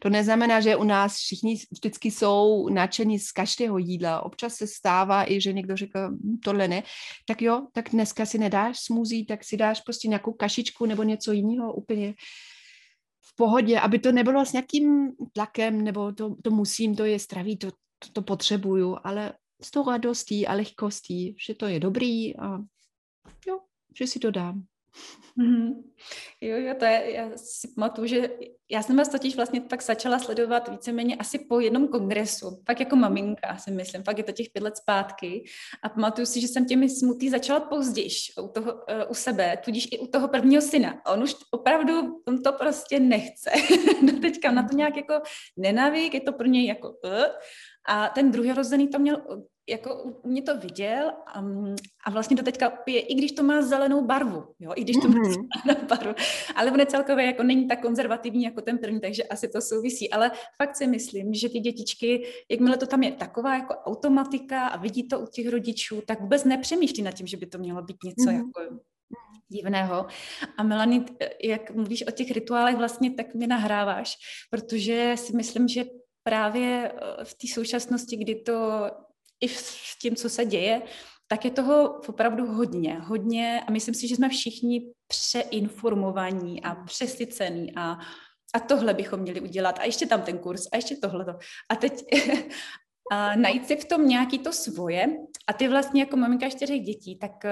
To neznamená, že u nás všichni vždycky jsou nadšení z každého jídla. Občas se stává i, že někdo říká, tohle ne. Tak jo, tak dneska si nedáš smoothie, tak si dáš prostě nějakou kašičku nebo něco jiného úplně v pohodě, aby to nebylo s nějakým tlakem, nebo to musím, to je zdraví, to potřebuju, ale s tou radostí a lehkostí, že to je dobrý a jo, že si to dám. Jo, to je, já si pamatuju, že já jsem vás totiž vlastně tak začala sledovat víceméně asi po jednom kongresu, pak jako maminka si myslím, pak je to těch 5 let zpátky a pamatuju si, že jsem těmi smutí začala pozdějiš u sebe, tudíž i u toho prvního syna a on už opravdu on to prostě nechce, do teďka na to nějak jako nenavík, je to pro něj jako a ten druhorozený to měl jako mě to viděl a vlastně do teďka pije, i když to má zelenou barvu, jo, i když to má zelenou barvu, ale on je celkově jako není tak konzervativní jako ten první, takže asi to souvisí, ale fakt si myslím, že ty dětičky, jakmile to tam je taková jako automatika a vidí to u těch rodičů, tak vůbec nepřemýšlí nad tím, že by to mělo být něco jako divného. A Melanie, jak mluvíš o těch rituálech vlastně, tak mě nahráváš, protože si myslím, že právě v té současnosti, kdy to i s tím, co se děje, tak je toho opravdu hodně a myslím si, že jsme všichni přeinformovaní a přesycení a tohle bychom měli udělat a ještě tam ten kurz a ještě tohleto. A teď a najít si v tom nějaký to svoje a ty vlastně jako maminka 4 dětí, tak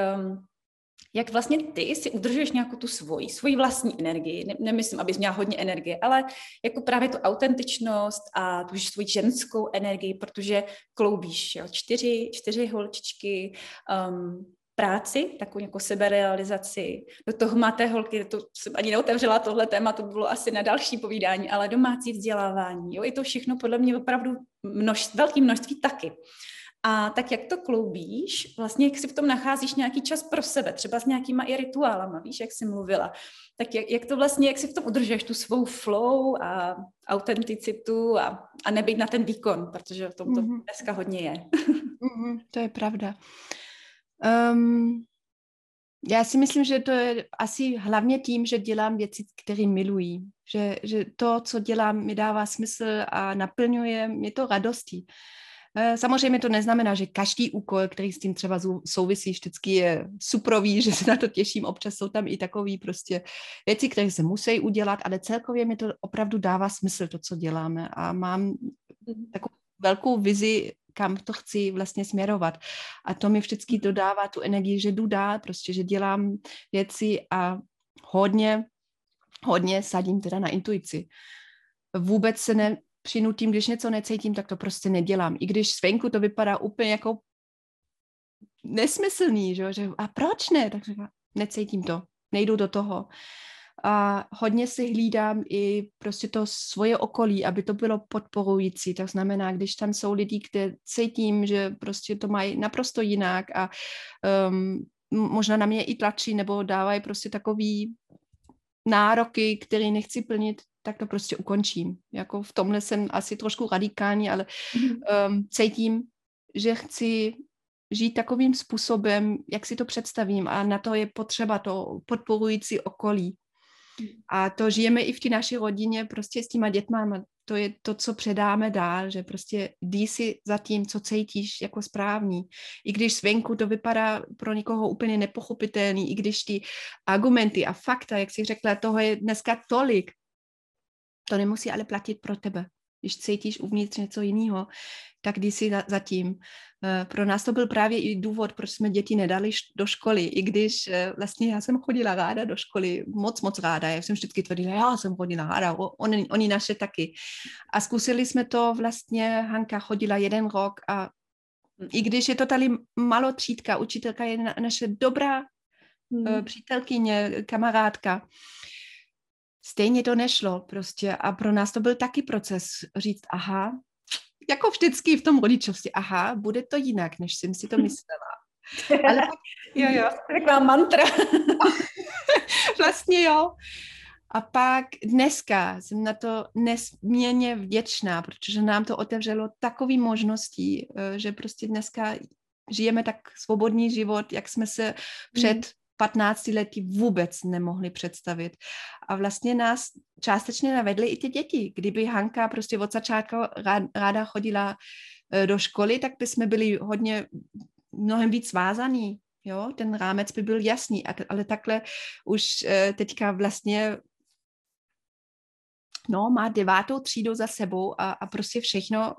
jak vlastně ty si udržuješ nějakou tu svoji vlastní energii, nemyslím, abys měla hodně energie, ale jako právě tu autentičnost a tu svoji ženskou energii, protože kloubíš jo, čtyři holčičky, práci, takovou jako seberealizaci. Do toho máte holky, to jsem ani neotevřela tohle téma, to bylo asi na další povídání, ale domácí vzdělávání, jo, i to všechno podle mě opravdu velké množství taky. A tak jak to kloubíš, vlastně jak si v tom nacházíš nějaký čas pro sebe, třeba s nějakýma i rituálama, víš, jak jsi mluvila, tak jak to vlastně, jak si v tom udržuješ tu svou flow a autenticitu a nebejt na ten výkon, protože v tom to dneska hodně je. To je pravda. Já si myslím, že to je asi hlavně tím, že dělám věci, které miluji, že to, co dělám, mi dává smysl a naplňuje mě to radostí. Samozřejmě to neznamená, že každý úkol, který s tím třeba souvisí, vždycky je suprový, že se na to těším. Občas jsou tam i takové prostě věci, které se musí udělat, ale celkově mi to opravdu dává smysl, to, co děláme, a mám takovou velkou vizi, kam to chci vlastně směrovat. A to mi vždycky dodává tu energii, že jdu dál, prostě, že dělám věci a hodně sadím teda na intuici. Vůbec se nepřinutím, když něco necítím, tak to prostě nedělám. I když zvenku to vypadá úplně jako nesmyslný, že a proč ne? Takže necítím to, nejdu do toho. A hodně si hlídám i prostě to svoje okolí, aby to bylo podporující. Tak znamená, když tam jsou lidi, kde cítím, že prostě to mají naprosto jinak a možná na mě i tlačí nebo dávají prostě takový nároky, které nechci plnit, tak to prostě ukončím. Jako v tomhle jsem asi trošku radikální, ale cítím, že chci žít takovým způsobem, jak si to představím, a na to je potřeba to podporující okolí. A to žijeme i v té naší rodině prostě s těma dětma. To je to, co předáme dál, že prostě jdi si za tím, co cítíš jako správný. I když zvenku to vypadá pro někoho úplně nepochopitelný, i když ty argumenty a fakta, jak jsi řekla, toho je dneska tolik. To nemusí ale platit pro tebe. Když cítíš uvnitř něco jiného, tak jdi si za tím. Pro nás to byl právě i důvod, proč jsme děti nedali do školy, i když vlastně já jsem chodila ráda do školy, moc ráda, já jsem vždycky tvrdila, já jsem chodila ráda, oni naše taky. A zkusili jsme to vlastně, Hanka chodila 1 rok a i když je to tady malo třídka, učitelka je naše dobrá přítelkyně, kamarádka, stejně to nešlo prostě a pro nás to byl taky proces říct, aha, jako vždycky v tom rodičovství, aha, bude to jinak, než jsem si to myslela. Ale pak, jo, taková mantra. Vlastně jo. A pak dneska jsem na to nesmírně vděčná, protože nám to otevřelo takové možnosti, že prostě dneska žijeme tak svobodný život, jak jsme se před 15 lety vůbec nemohli představit. A vlastně nás částečně navedly i ty děti. Kdyby Hanka prostě od začátku ráda chodila do školy, tak bychom byli mnohem víc vázaní. Jo? Ten rámec by byl jasný, ale takhle už teďka vlastně má 9. třídu za sebou a prostě všechno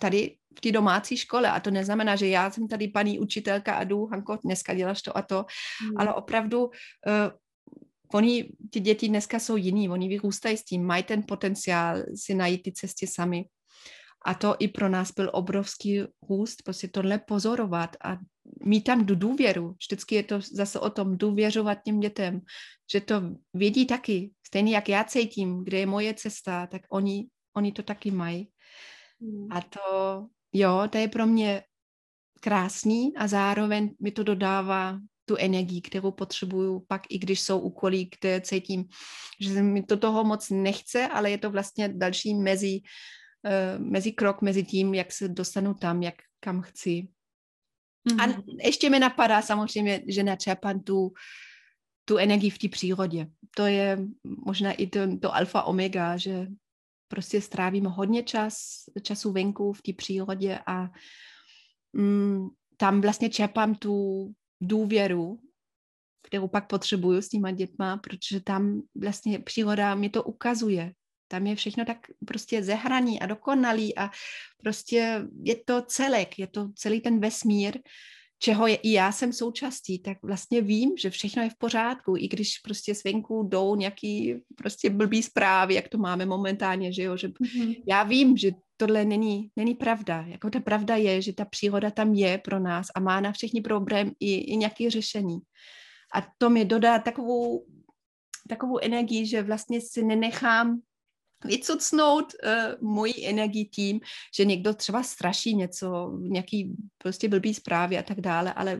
tady v té domácí škole, a to neznamená, že já jsem tady paní učitelka a jdu, Hanko, dneska děláš to a to, ale opravdu ty děti dneska jsou jiný, oni vyrůstají s tím, mají ten potenciál si najít ty cesty sami. A to i pro nás byl obrovský růst, prostě tohle pozorovat a mít tam důvěru. Vždycky je to zase o tom důvěřovat těm dětem, že to vědí taky, stejně jak já cítím, kde je moje cesta, tak oni to taky mají. A to, to je pro mě krásný a zároveň mi to dodává tu energii, kterou potřebuju pak, i když jsou úkoly, kde cítím, že mi to toho moc nechce, ale je to vlastně další mezikrok mezi tím, jak se dostanu tam, kam chci. A ještě mi napadá samozřejmě, že načerpám tu energii v té přírodě. To je možná i to alfa omega, že prostě strávím hodně času venku v té přírodě a tam vlastně čerpám tu důvěru, kterou pak potřebuju s těma dětma, protože tam vlastně příroda mě to ukazuje. Tam je všechno tak prostě zehraný a dokonalý a prostě je to celek, je to celý ten vesmír, čeho je, i já jsem součástí, tak vlastně vím, že všechno je v pořádku, i když prostě zvenku jdou nějaký prostě blbý zprávy, jak to máme momentálně, že jo, že já vím, že tohle není pravda, jako ta pravda je, že ta příroda tam je pro nás a má na všechny problém i nějaké řešení. A to mi dodá takovou energii, že vlastně si nenechám vycucnout moji energii tím, že někdo třeba straší něco, nějaký prostě blbý zprávy a tak dále, ale